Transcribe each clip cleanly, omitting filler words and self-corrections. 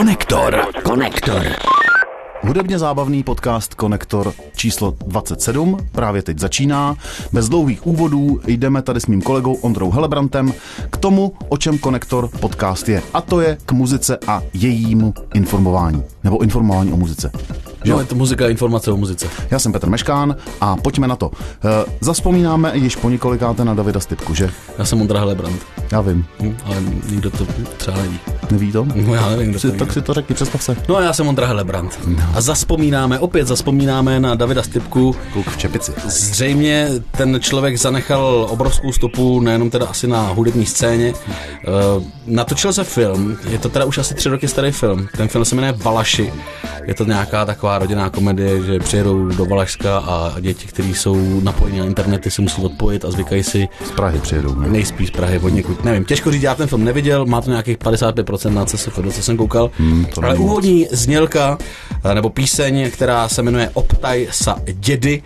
Konektor. Hudebně zábavný podcast Konektor číslo 27 právě teď začíná. Bez dlouhých úvodů jdeme tady s mým kolegou Ondrou Hebrantem k tomu, o čem Konektor podcast je. A to je k muzice a jejímu informování. Nebo informování o muzice. No, je to muzika, informace o muzice. Já jsem Petr Meškán a pojďme na to. Zazpomínáme již po několikáté na Davida Stipku, že? Já jsem Ondra Hebrant. Já vím. Ale nikdo to třeba neví. Neví to? No já nevím, kdo to neví. Tak si to řekni, představ se. No a já jsem Ondra Hebrant. No. A opět zazpomínáme na Davida Stipku. Kluk v čepici. Zřejmě ten člověk zanechal obrovskou stopu, nejenom teda asi na hudební scéně. Natočil se film, je to teda už asi 3 roky starý film. Ten film se jmenuje Balaši. Je to nějaká taková rodinná komedie, že přijedou do Valašska a děti, které jsou napojeny na internety, se musí odpojit a zvykají si. Z Prahy přijedou. Ne? Nejspíš z Prahy, od někud. Nevím, těžko říct, já ten film neviděl, má to nějakých 55% na CSFD, co jsem koukal. Ale úvodní znělka nebo píseň, která se jmenuje Optaj sa dědy,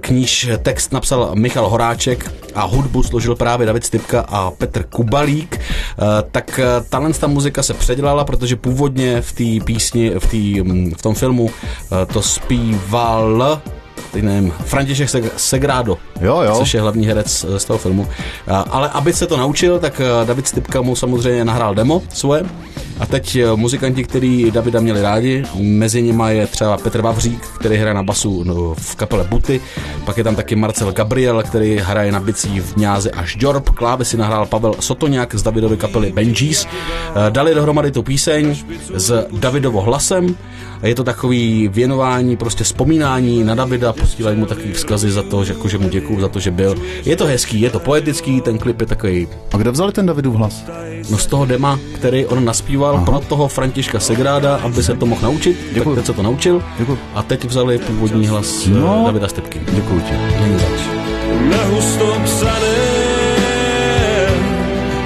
k níž text napsal Michal Horáček a hudbu složil právě David Stipka a Petr Kubalík, tak ta muzika se předělala, protože původně v té písni, v tom filmu to zpíval František Segrado, což je hlavní herec z toho filmu. Ale aby se to naučil, tak David Stipka mu samozřejmě nahrál demo svoje. A teď muzikanti, který Davida měli rádi, mezi nima je třeba Petr Vavřík, který hraje na basu v kapele Buty, pak je tam taky Marcel Gabriel, který hraje na bicí v Mňáze a George, klávesy nahrál Pavel Sotoňák z Davidovy kapely Benjis. Dali dohromady tu píseň s Davidovo hlasem, je to takový věnování, prostě vzpomínání na Davida, posílají mu takový vzkazy za to, že mu děkuju za to, že byl. Je to hezký, je to poetický, ten klip je takový. A kde vzali ten Davidův hlas? No z toho dema, který on naspíval. Aha. Pro toho Františka Segráda, aby se to mohl naučit. Děkuju. Tak se to naučil. Děkuju. A teď vzali původní hlas Davida Stipky. Děkuju ti. Není zač. Na husto psané,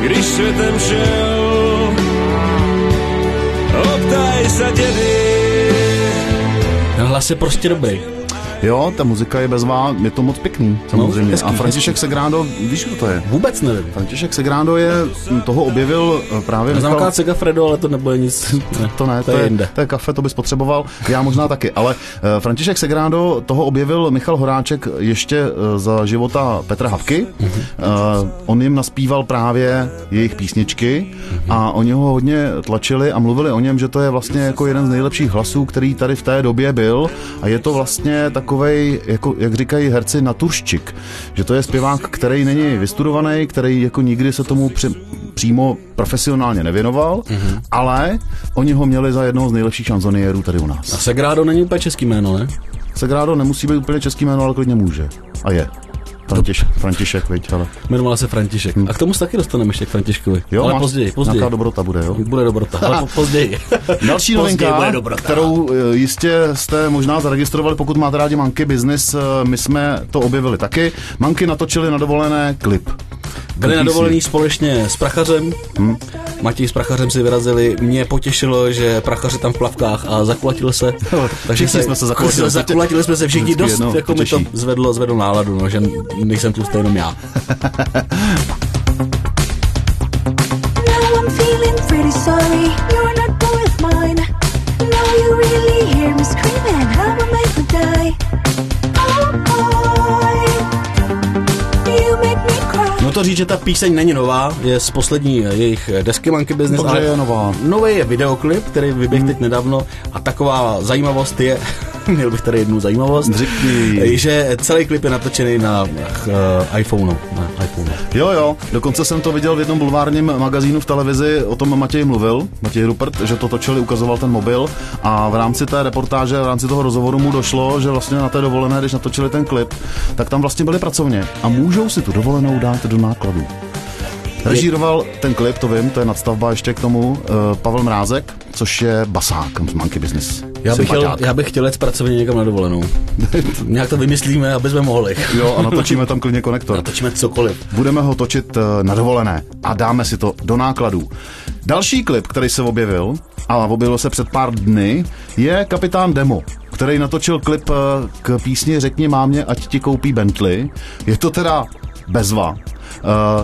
když světem šel, optaj se dědy. Ten hlas je prostě dobrý. Jo, ta muzika je bezvá, je to moc pěkný, samozřejmě. Hezký, a František Segrado, víš, kdo to je? Vůbec nevím. František Segrado je, toho objevil právě... Znamká Cega Fredo, ale to nebude nic. Ne, to ne, to je kafe, to bys potřeboval, já možná taky, ale František Segrado, toho objevil Michal Horáček ještě za života Petra Havky. On jim naspíval právě jejich písničky a oni ho hodně tlačili a mluvili o něm, že to je vlastně jako jeden z nejlepších hlasů, který tady v té době byl, a je to vlastně tak takovej, jako, jak říkají herci, naturščik. Že to je zpěvák, který není vystudovaný, který jako nikdy se tomu přímo profesionálně nevěnoval, ale oni ho měli za jednoho z nejlepších šanzoniérů tady u nás. A Segrado není úplně český jméno, ne? Segrado nemusí být úplně český jméno, ale klidně může. A je. František, viď, ale... Jmenovala se František. A k tomu se taky dostaneme ještě k Františkovi. Jo, ale později. Nějaká dobrota bude, jo? Bude dobrota, ale později. Další novinka, kterou jistě jste možná zaregistrovali, pokud máte rádi Monkey Business, my jsme to objevili taky. Monkey natočili na dovolené klip. Byli na dovolený společně s Prachařem. Matěj s Prachařem si vyrazili. Mě potěšilo, že Prachař je tam v plavkách a zakulatil se. Takže jsme se všichni dost, jako mi to zvedlo náladu, no, že nejsem tu stejnou já. No to říct, že ta píseň není nová, je z poslední jejich desky Monkey Business, ale je nová. Nový je videoklip, který vyběh teď nedávno, a taková zajímavost je, měl bych tady jednu zajímavost, že celý klip je natočený na iPhoneu. Jo, dokonce jsem to viděl v jednom bulvárním magazínu v televizi, o tom Matěj Ruppert, že to točil, ukazoval ten mobil, a v rámci té reportáže, v rámci toho rozhovoru mu došlo, že vlastně na té dovolené, když natočili ten klip, tak tam vlastně byli pracovně a můžou si tu dovolenou dát do nákladů. Režíroval ten klip, to vím, to je nadstavba ještě k tomu, Pavel Mrázek, což je basák z Monkey Business. Já bych chtěl jít pracovně někam na dovolenou. Nějak to vymyslíme, aby jsme mohli. Jo, a natočíme tam klidně Konektor. Natočíme cokoliv. Budeme ho točit na dovolené a dáme si to do nákladů. Další klip, který se objevil, a objevilo se před pár dny, je Kapitán Demo, který natočil klip k písni Řekni mámě, ať ti koupí Bentley. Je to teda bezva.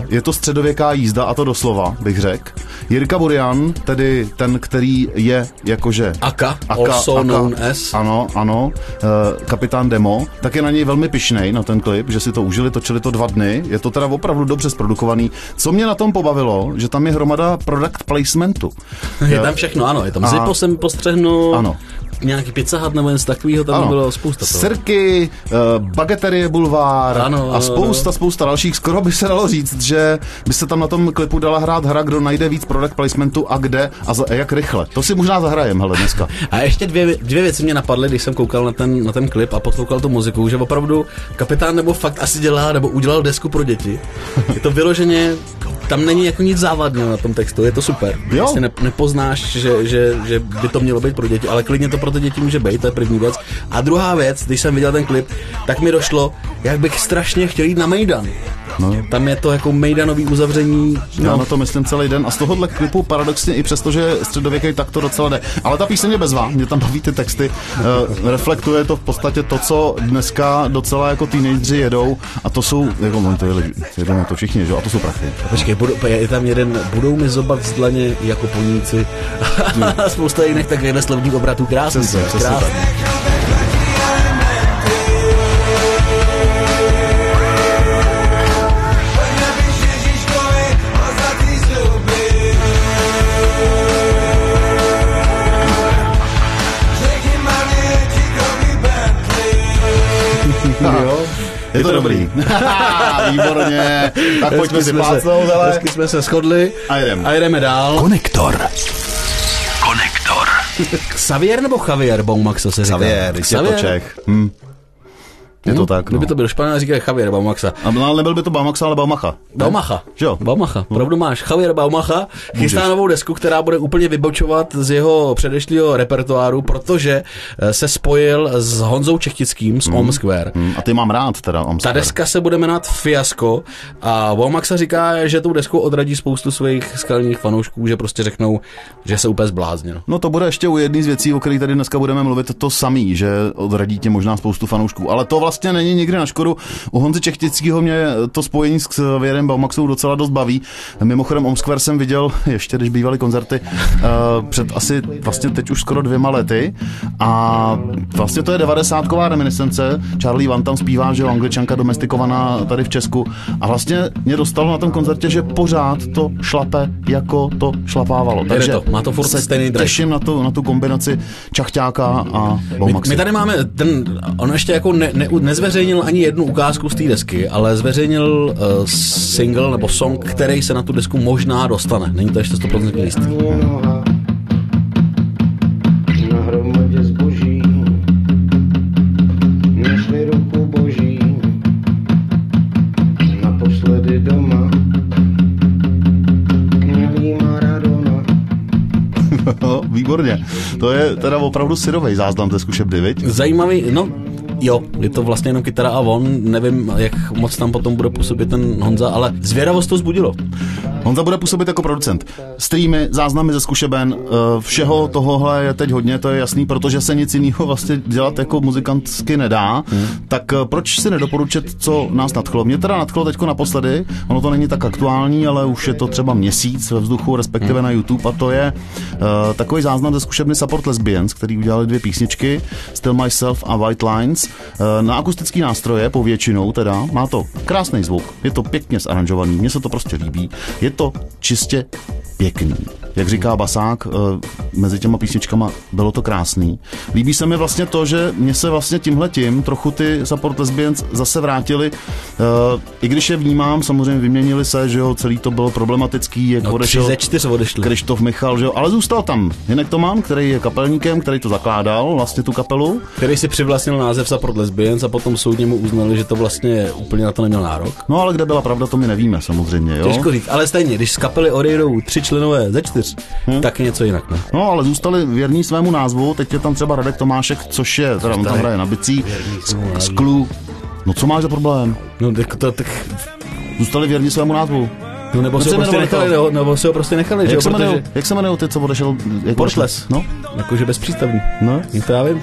Je to středověká jízda, a to doslova, bych řekl. Jirka Burian, tedy ten, který je jakože... Aka, also known as. Ano, kapitán Demo, tak je na něj velmi pyšnej, na ten klip, že si to užili, točili to 2 dny. Je to teda opravdu dobře zprodukovaný. Co mě na tom pobavilo, že tam je hromada product placementu. Je tam všechno, ano, je tam Zipo, jsem postřehnul... Ano. Nějaký Pizza Hut nebo něco takového, tam bylo spousta toho. Sirky, Bagaterie Bulvár a spousta dalších. Skoro by se dalo říct, že by se tam na tom klipu dala hrát hra, kdo najde víc product placementu a kde a jak rychle. To si možná zahrajem, hele, dneska. A ještě dvě věci mě napadly, když jsem koukal na ten klip a poslouchal tu muziku, že opravdu kapitán nebo fakt asi dělá nebo udělal desku pro děti. Je to vyloženě, tam není jako nic závadného na tom textu, je to super. Vlastně nepoznáš, že by to mělo být pro děti, ale klidně to pro ty děti může být, to je první věc. A druhá věc, když jsem viděl ten klip, tak mi došlo, jak bych strašně chtěl jít na Mejdan. No. Tam je to jako mejdanový uzavření. No. Já na to myslím celý den a z tohohle klipu paradoxně i přesto, že je středověkej, tak to docela jde. Ale ta píseň je bezvá, mě tam baví ty texty, reflektuje to v podstatě to, co dneska docela jako teenageři jedou, a to jsou, jako oni to jedou na to všichni, že? A to jsou prachy. Počkej, je tam jeden, budou mi zobat z dlaně jako poníci. Spousta jiných takových slovních obratů, krásný. Přesně. Je to dobrý. Výborně. Tak pojďme si plácnout, ale... Dnesky jsme se shodli. A jdeme dál. Konektor. Xavier nebo Xavier Baumaxa se říká? Xavier, jistě to Čech. Je to tak, kdyby to byl Španěl, říkají Xavier Baumaxa. Ale nebyl by to Baumaxa, ale Baumacha. Baumacha. Jo. Baumacha. Pravdu máš. Xavier Baumacha chystá novou desku, která bude úplně vybočovat z jeho předešlého repertoáru, protože se spojil s Honzou Čechtickým z Om Square. A ty mám rád teda Om Square. Ta deska se bude jmenovat Fiasko a Baumaxa říká, že tou deskou odradí spoustu svých skalních fanoušků, že prostě řeknou, že se úplně zbláznil. No to bude ještě u jedné z věcí, o kterých tady dneska budeme mluvit, to samý, že odradí tě možná spoustu fanoušků, ale to vlastně není nikdy na škodu. U Honzy Čechtického mě to spojení s Xavierem Baumaxou docela dost baví. Mimochodem Om Square jsem viděl ještě, když bývaly koncerty před asi vlastně teď už skoro 2 lety a vlastně to je 90ková reminiscence. Charlie Van tam zpívá, že Angličanka domestikovaná tady v Česku a vlastně mě dostalo na tom koncertě, že pořád to šlape, jako to šlapávalo. Takže to, má to furt se stejný drive. Těším na tu kombinaci Čachťáka a Baumaxy. My tady máme on ještě jako nezveřejnil ani jednu ukázku z té desky, ale zveřejnil single nebo song, který se na tu desku možná dostane. Není to ještě 100% jistý. Na hromadě zboží našli ruku boží naposledy doma měli Maradona. Výborně. To je teda opravdu syrovej záznam ze zkušebny, viď? Zajímavý, no jo, je to vlastně jenom kytara a on, nevím, jak moc tam potom bude působit ten Honza, ale zvědavost to vzbudilo. Honza bude působit jako producent. Streamy, záznamy ze zkušeben, všeho tohohle je teď hodně, to je jasný, protože se nic jiného vlastně dělat jako muzikantsky nedá, tak proč si nedoporučit, co nás nadchlo? Mě teda nadchlo teďko naposledy, ono to není tak aktuální, ale už je to třeba měsíc ve vzduchu, respektive na YouTube, a to je takový záznam ze zkušebny Support Lesbiens, který udělali 2 písničky, Still Myself a White Lines, na akustický nástroje povětšinou teda, má to krásný zvuk, je to pěkně zaranžovaný, mně se to prostě líbí, je to čistě pěkný. Jak říká Basák, mezi těma písničkama bylo to krásný. Líbí se mi vlastně to, že mě se vlastně tímhletím trochu ty Support Lesbians zase vrátili, i když je vnímám, samozřejmě vyměnili se, že jo, celý to bylo problematický, jak odešel 3 ze 4 odešli. Krištof Michal, že jo, ale zůstal tam Hinek Tomán, který je kapelníkem, který to zakládal, vlastně tu kapelu. Který si přivlastnil název Support Lesbians a potom soudně mu uznali, že to vlastně úplně na to neměl nárok. No ale kde byla pravda, to my nevíme samozřejmě, jo. Těžko říct, ale stejně, když z kapely odejdou 3 členové ze 4, tak něco jinak, ne? No, ale zůstali věrní svému názvu, teď je tam třeba Radek Tomášek, což je, teda on tam hraje na bicí, sklu. No co máš za problém? No, tak... Zůstali věrní svému názvu. No nebo se ho prostě nechali, nebo se ho prostě nechali, že jo, protože... Jak se jmenuje, teď co odešel? Portles. No? Jakože bezpřístavný. No? To já vím.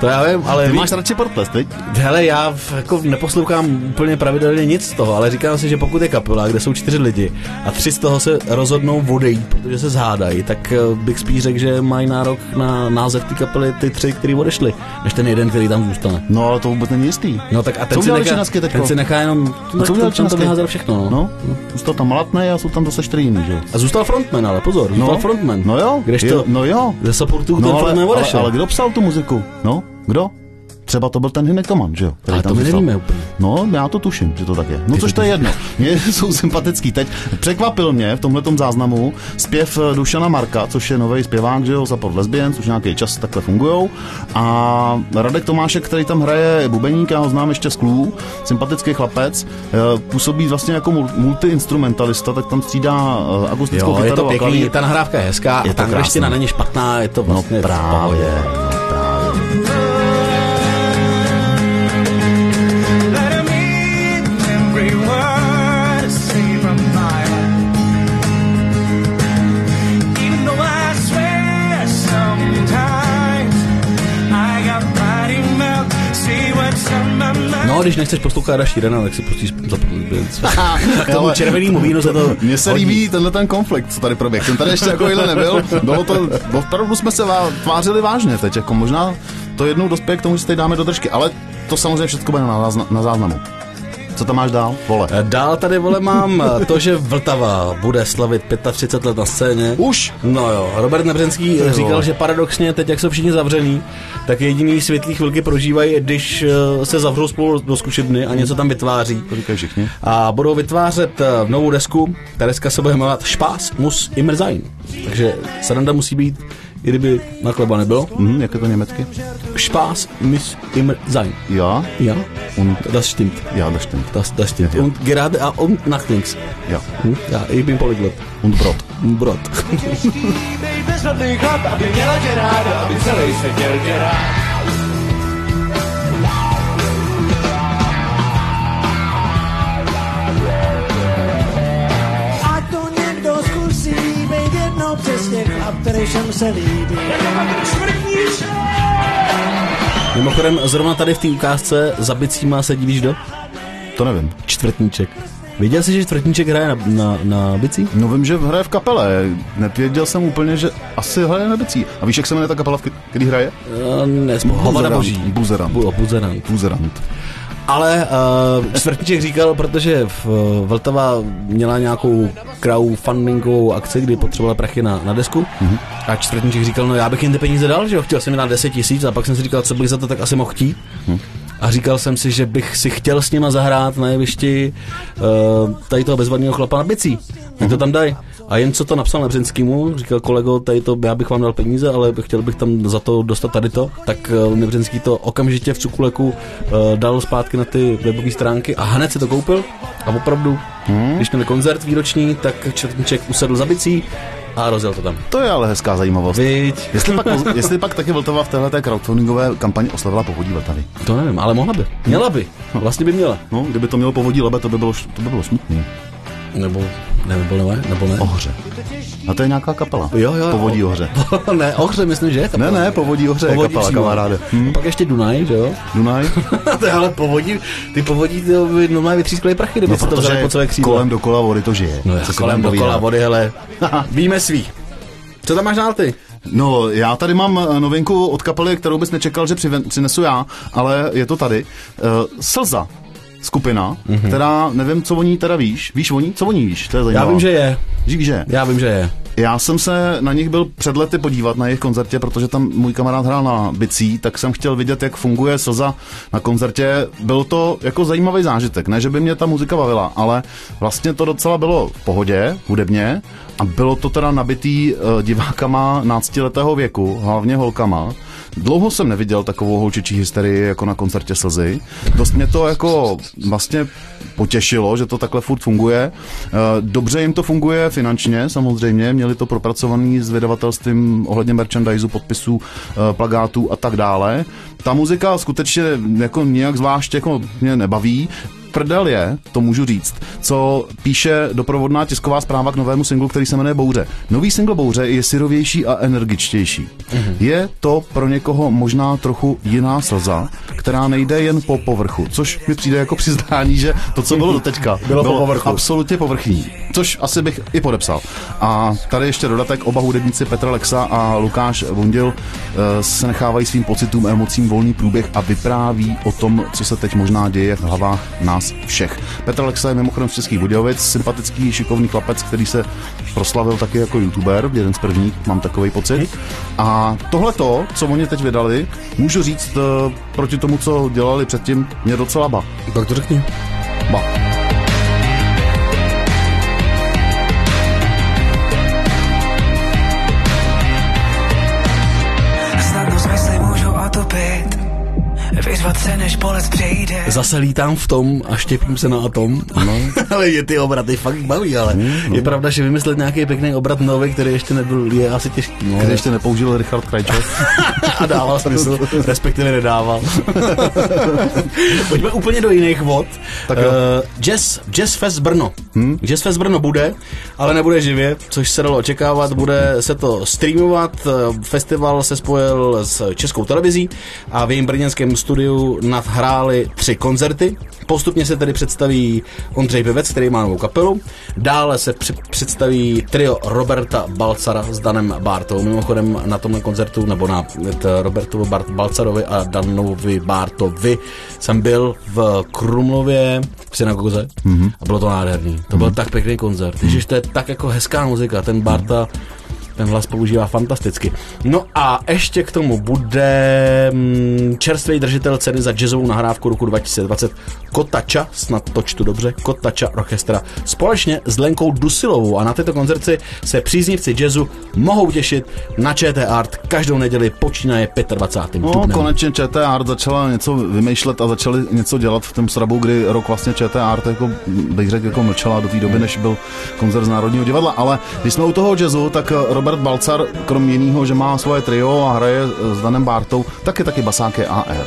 To já vím, ale... Ty máš radši Portles, teď? Hele, já jako neposlouchám úplně pravidelně nic z toho, ale říkám si, že pokud je kapela, kde jsou 4 lidi a 3 z toho se rozhodnou odejít, protože se zhádají, tak bych spíš řekl, že mají nárok na název té kapely ty 3, který odešli, než ten jeden, který tam zůstane. No, ale to vůbec není jistý. No tak a ten si nechá jenom... Co udělal Činasky? Všechno, no. Zůstal tam Malatnej a jsou tam zase 4 jiný, že? A zůstal frontman, ale pozor, zůstal frontman. No jo, kdežto, no jo. Ze Supportu ten frontman odešel. Ale kdo psal tu muziku? No, kdo? Třeba to byl ten Hinekaman, že jo? Ale to my nevíme úplně. No, já to tuším, že to tak je. No což to je jedno. Mě jsou sympatický teď. Překvapil mě v tomhletom záznamu zpěv Dušana Marka, což je nový zpěvák, že jo, Support Lesbiens, už nějaký čas takhle fungujou. A Radek Tomášek, který tam hraje bubeník, já ho znám ještě z Klů, sympatický chlapec, působí vlastně jako multiinstrumentalista, tak tam střídá akustickou kytaru. Jo, je to pěkný, ta nahrávka je hezká, je a ta angličtina není špatná, je to vlastně právě. No, když nechceš poslouchat další den, tak si pustíš k tomu červenému vínu za to. Mně se líbí tenhle ten konflikt, co tady proběh. Ten tady ještě jako jile nebyl. Bylo to, opravdu jsme se tvářili vážně teď. Jako možná to jednou dospěje k tomu, že se tady dáme do držky, ale to samozřejmě všechno bude na záznamu. Co tam máš dál, vole? Dál tady, vole, mám to, že Vltava bude slavit 35 let na scéně. Už? No jo, Robert Nebřenský říkal, že paradoxně teď, jak jsou všichni zavřený, tak jediný světlý chvilky prožívají, když se zavřou spolu do zkušebny a něco tam vytváří. To říkají všichni. A budou vytvářet novou desku, ta deska se bude jmenovat Spaß muss immer sein. Takže sranda musí být, i kdyby na chleba nebylo. Jak je to německy? Spaß muss immer sein. Ja. Ja. Und das stimmt. Ja, das stimmt. Das stimmt. Ja. Und gerade und nachtings. Ja. Hm? Ja, ich bin Polyglot. Und Brot. Und Brot. Který jsem se líbil. Mimochodem, zrovna tady v té ukázce za bicíma se dívíš do? To nevím. Čtvrtníček. Viděl jsi, že Čtvrtníček hraje na bicí? No vím, že hraje v kapele. Nevěděl jsem úplně, že asi hraje na bicí. A víš, jak se jmenuje ta kapela, který hraje? Buzerant. Ale Čtvrtníček říkal, protože Vltava měla nějakou crowdfundingovou akci, kdy potřebovala prachy na desku. Mm-hmm. A Čtvrtníček říkal, no já bych jim ty peníze dal, že jo, chtěl jsem jim dát 10 000 a pak jsem si říkal, co bych za to tak asi mohl chtít. Mm-hmm. A říkal jsem si, že bych si chtěl s nima zahrát na jevišti tady toho bezvadného chlapa na bicí. Tak to tam daj. A jen co to napsal Nebřenskýmu, říkal kolego, tady to, já bych vám dal peníze, ale chtěl bych tam za to dostat tady to, tak Nebřenský to okamžitě v cukuleku dal zpátky na ty webové stránky a hned si to koupil. A opravdu, když měl koncert výroční, tak Čtvrtníček usedl za bicí a rozjel to tam. To je ale hezká zajímavost. Jestli pak taky Vltava v téhleté crowdfundingové kampani oslavila povodí Vltavy. To nevím, ale mohla by. Měla by. Vlastně by měla. No, kdyby to mělo povodí Labe, to by bylo smutné. Nebo ne? Ohře. A to je nějaká kapela. Jo. Povodí Ohře. Ne, Ohře myslím, že je kapela. Ne, Povodí Ohře je kapela, kamaráde. A pak ještě Dunaj, že jo? Dunaj? To je ale povodí, ty povodí to by normálně vytřískly prachy, kdyby se to vzali po celé křídlo. Kolem dokola vody to žije. No, kolem dokola vody, hele. Víme svý. Co tam máš dál ty? No, já tady mám novinku od kapely, kterou bys nečekal, že přinesu já, ale je to tady. Slza. Skupina, která, nevím, co o ní teda víš. Víš o ní? Co o ní víš? To je zajímavé. Já vím, že je. Víš, že je? Já vím, že je. Já jsem se na nich byl před lety podívat na jejich koncertě, protože tam můj kamarád hrál na bicí, tak jsem chtěl vidět, jak funguje Slza na koncertě. Byl to jako zajímavý zážitek. Ne, že by mě ta muzika bavila, ale vlastně to docela bylo v pohodě, hudebně, a bylo to teda nabitý divákama 12letého věku, hlavně holkama. Dlouho jsem neviděl takovou holčičí hysterii jako na koncertě Slzy. Dost mě to jako vlastně potěšilo, že to takhle furt funguje. Dobře jim to funguje finančně, samozřejmě. Měli to propracovaný s vydavatelstvím ohledně merchandise, podpisů, plakátů a tak dále. Ta muzika skutečně jako nějak zvlášť jako mě nebaví. prdel je, to můžu říct, co píše doprovodná tisková zpráva k novému singlu, který se jmenuje Bouře. Nový single Bouře je syrovější a energičtější. Mm-hmm. Je to pro někoho možná trochu jiná Slza, která nejde jen po povrchu, což mi přijde jako přiznání, že to, co bylo doteďka, bylo absolutně povrchní, což asi bych i podepsal. A tady ještě dodatek, oba hudebníci Petr Lexa a Lukáš Vondil se nechávají svým pocitům, emocím volný průběh a vypráví o tom, co se teď možná děje v hlavách nás všech. Petr Lexa je mimochodem z Českých Budějovic, sympatický, šikovný chlapec, který se proslavil taky jako youtuber, jeden z prvních, mám takový pocit. A tohleto, co oni teď vydali, můžu říct proti tomu, co dělali předtím, mě docela ba. Tak to řekni. Ba. Zase lítám v tom a štěpím se na atom. No. Ale je ty obraty fakt baví, ale je pravda, že vymyslet nějaký pěkný obrat nový, který ještě nebyl, je asi těžký. No. Který ještě nepoužil Richard Krajček. A dával smysl, respektive nedával. Pojďme úplně do jiných vod. Jazz Fest Brno. Jazz Fest Brno bude, ale nebude živě, což se dalo očekávat. Bude se to streamovat. Festival se spojil s Českou televizí a v jejím brněnském studiu nadhráli 3 koncerty. Postupně se tedy představí Ondřej Pivec, který má novou kapelu. Dále se představí trio Roberta Balcara s Danem Bartou. Mimochodem na tomhle koncertu, nebo na Robertu Balcarovi a Danovi Bartovi jsem byl v Krumlově v synagoze a bylo to nádherný. To byl tak pěkný koncert. Ježiš, to je tak jako hezká muzika. Ten Barta, ten hlas používá fantasticky. No a ještě k tomu bude čerstvý držitel ceny za jazzovou nahrávku roku 2020 Kotača, snad to čtu dobře, Kotača Orchestra, společně s Lenkou Dusilovou. A na této koncerci se příznivci jazzu mohou těšit na ČT Art každou neděli počínaje 25. dubnem. No, konečně ČT Art začala něco vymýšlet a začali něco dělat v tom srabu, kdy rok vlastně ČT Art jako, bych řekl, jako mlčela do té doby, než byl koncert z Národního divadla, ale když jsme u toho jazzu, tak Robert Balcar, krom jinýho, že má svoje trio a hraje s Danem Bartou, tak je taky basák AR.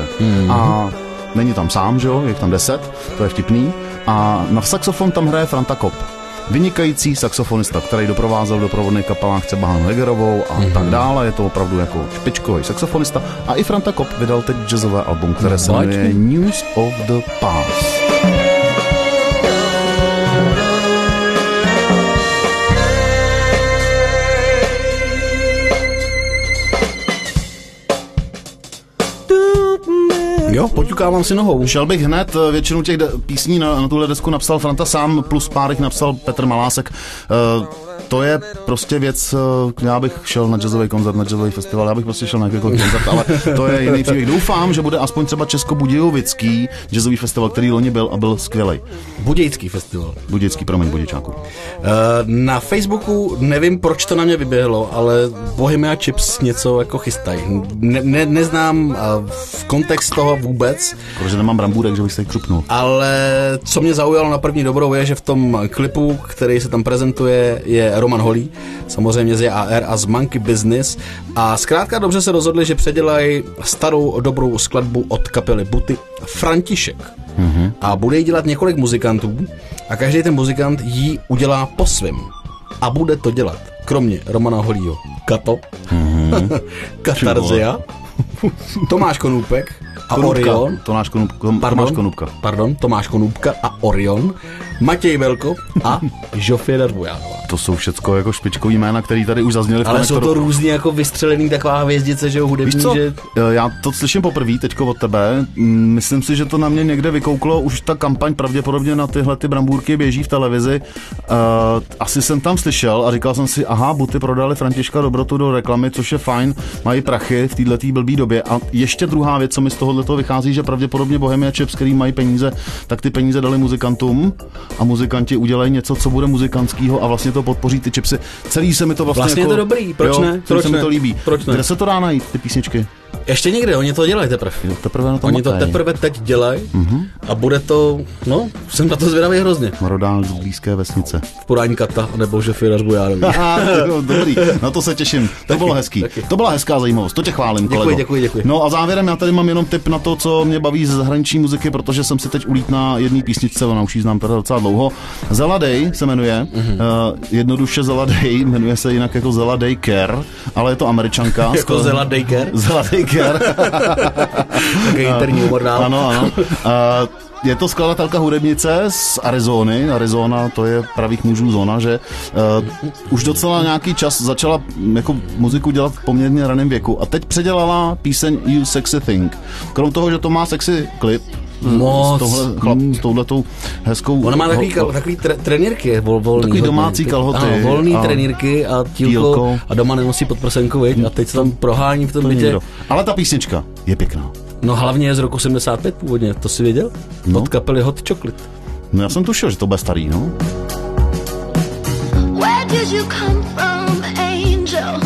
A není tam sám, že jo, je tam 10, to je vtipný. A na saxofon tam hraje Franta Kop. Vynikající saxofonista, který doprovázel doprovodný kapelách třeba Hanu Hegerovou a tak dále. Je to opravdu jako špičkový saxofonista. A i Franta Kop vydal teď jazzové album, které se jmenuje News of the Past. Jo, poťukávám si nohou. Šel bych hned, většinu těch písní na tuhle desku napsal Franta sám, plus pár jich napsal Petr Malásek. To je prostě věc, já bych šel na jazzový koncert, na jazzový festival, já bych prostě šel na jakýkoliv koncert, ale to je jiný příběh. Doufám, že bude aspoň třeba Českobudějovický jazzový festival, který loni byl a byl skvělej. Budějický festival. Budějický, promiň, Budějčáku. Na Facebooku nevím, proč to na mě vyběhlo, ale Bohemia Chips něco jako chystají. Neznám v kontext toho vůbec. Protože nemám brambůrek, že bych se křupnul. Ale co mě zaujalo na první dobrou je, že v tom klipu, který se tam prezentuje, je Roman Holý, samozřejmě z JAR a z Monkey Business, a zkrátka dobře se rozhodli, že předělají starou dobrou skladbu od kapely Buty František. A bude jí dělat několik muzikantů a každý ten muzikant jí udělá po svým. A bude to dělat kromě Romana Holího Kato, Katarzia, Tomáš Konupek a Konupka. Orion. Tomáš Konupka a Orion, Matěj Velko a Žofěda Dvojánová. To jsou všecko jako špičkový jména, který tady už zazněly. Ale jsou to různě jako vystřelený taková hvězdice, že jo, hudební, že... Já to slyším poprvé teďko od tebe. Myslím si, že to na mě někde vykouklo. Už ta kampaň pravděpodobně na tyhle ty brambůrky běží v televizi. Asi jsem tam slyšel a říkal jsem si, aha, Buty prodali Františka Dobrotu do reklamy, což je fajn, mají prachy v této blbý době. A ještě druhá věc, co mi z tohoto vychází, že pravděpodobně Bohemia Chips, který mají peníze, tak ty peníze dali muzikantům a muzikanti udělají něco, co bude muzikantskýho a vlastně to podpoří ty chipsy. Celý se mi to vlastně je to dobrý, proč ne? Proč se mi to líbí. Proč ne? Kde se to dá najít, ty písničky? Ještě někde, oni to dělají teprve. Oni to teprve teď dělají a bude to, no, jsem na to zvědavý hrozně. Marodán z blízké vesnice. V podání Kata, nebo že Firas Bujárový. Dobrý, na to se těším. To taky, bylo hezký. Taky. To byla hezká zajímavost, to tě chválím, děkuji, kolego. Děkuji. No a závěrem já tady mám jenom tip na to, co mě baví ze zahraniční muziky, protože jsem si teď ulít na jedné písničce, ona už ji znám tady docela dlouho. Zella Day se jmenuje, jednoduše Zella Day, jmenuje se jinak jako Zella Day Kerr, ale je to Američanka. Jako Zella Day Kerr? Zella Day Kerr. Takový interní humor dál. Ano. Je to skladatelka, hudebnice z Arizony. Arizona, to je pravých mužů zóna, že? Už docela nějaký čas začala jako muziku dělat v poměrně raném věku. A teď předělala píseň You Sexy Thing. Krom toho, že to má sexy klip, s touhletou hezkou... Ona má takový trenírky volný. Takový domácí kalhoty. Ano, volný trenírky a tílko. A doma nenosí podprsenku, viď? A teď se tam prohání v tom bytě. Ale ta písnička je pěkná. No hlavně je z roku 75 původně, to jsi věděl? No. Od kapely Hot Chocolate. No já jsem tušil, že to bude starý, no. Where did you come from, angel?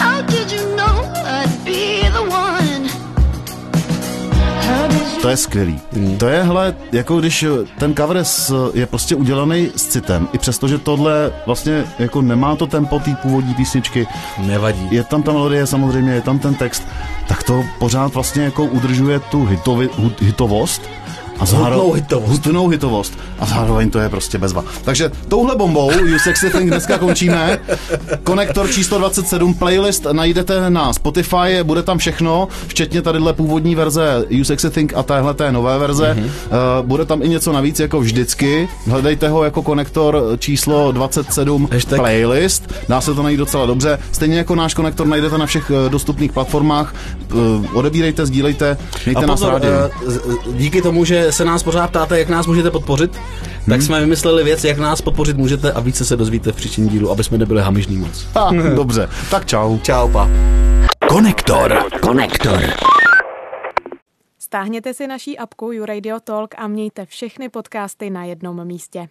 How did you know I'd be the one? To je skvělý. To je, hele, jako když ten cover je prostě udělaný s citem, i přestože tohle vlastně jako nemá to tempo té původní písničky. Nevadí. Je tam ta melodie samozřejmě, je tam ten text, tak to pořád vlastně jako udržuje tu hitovost. A hutnou hitovost. A zároveň to je prostě bezva. Takže touhle bombou You Sexy Thing dneska končíme. Konektor číslo 27 playlist najdete na Spotify, bude tam všechno, včetně tadyhle původní verze You Sexy Thing a téhle té nové verze. Bude tam i něco navíc jako vždycky. Hledejte ho jako konektor číslo 27 hashtag playlist. Dá se to najít docela dobře. Stejně jako náš konektor najdete na všech dostupných platformách. Odebírejte, sdílejte, mějte nás rádi. Díky tomu, že se nás pořád ptáte, jak nás můžete podpořit, tak jsme vymysleli věc, jak nás podpořit můžete, a více se dozvíte v příštím dílu, aby jsme nebyli hamižní moc. Dobře, tak čau. Čau, pa. Konektor. Stáhněte si naší apku YouRadio Talk a mějte všechny podcasty na jednom místě.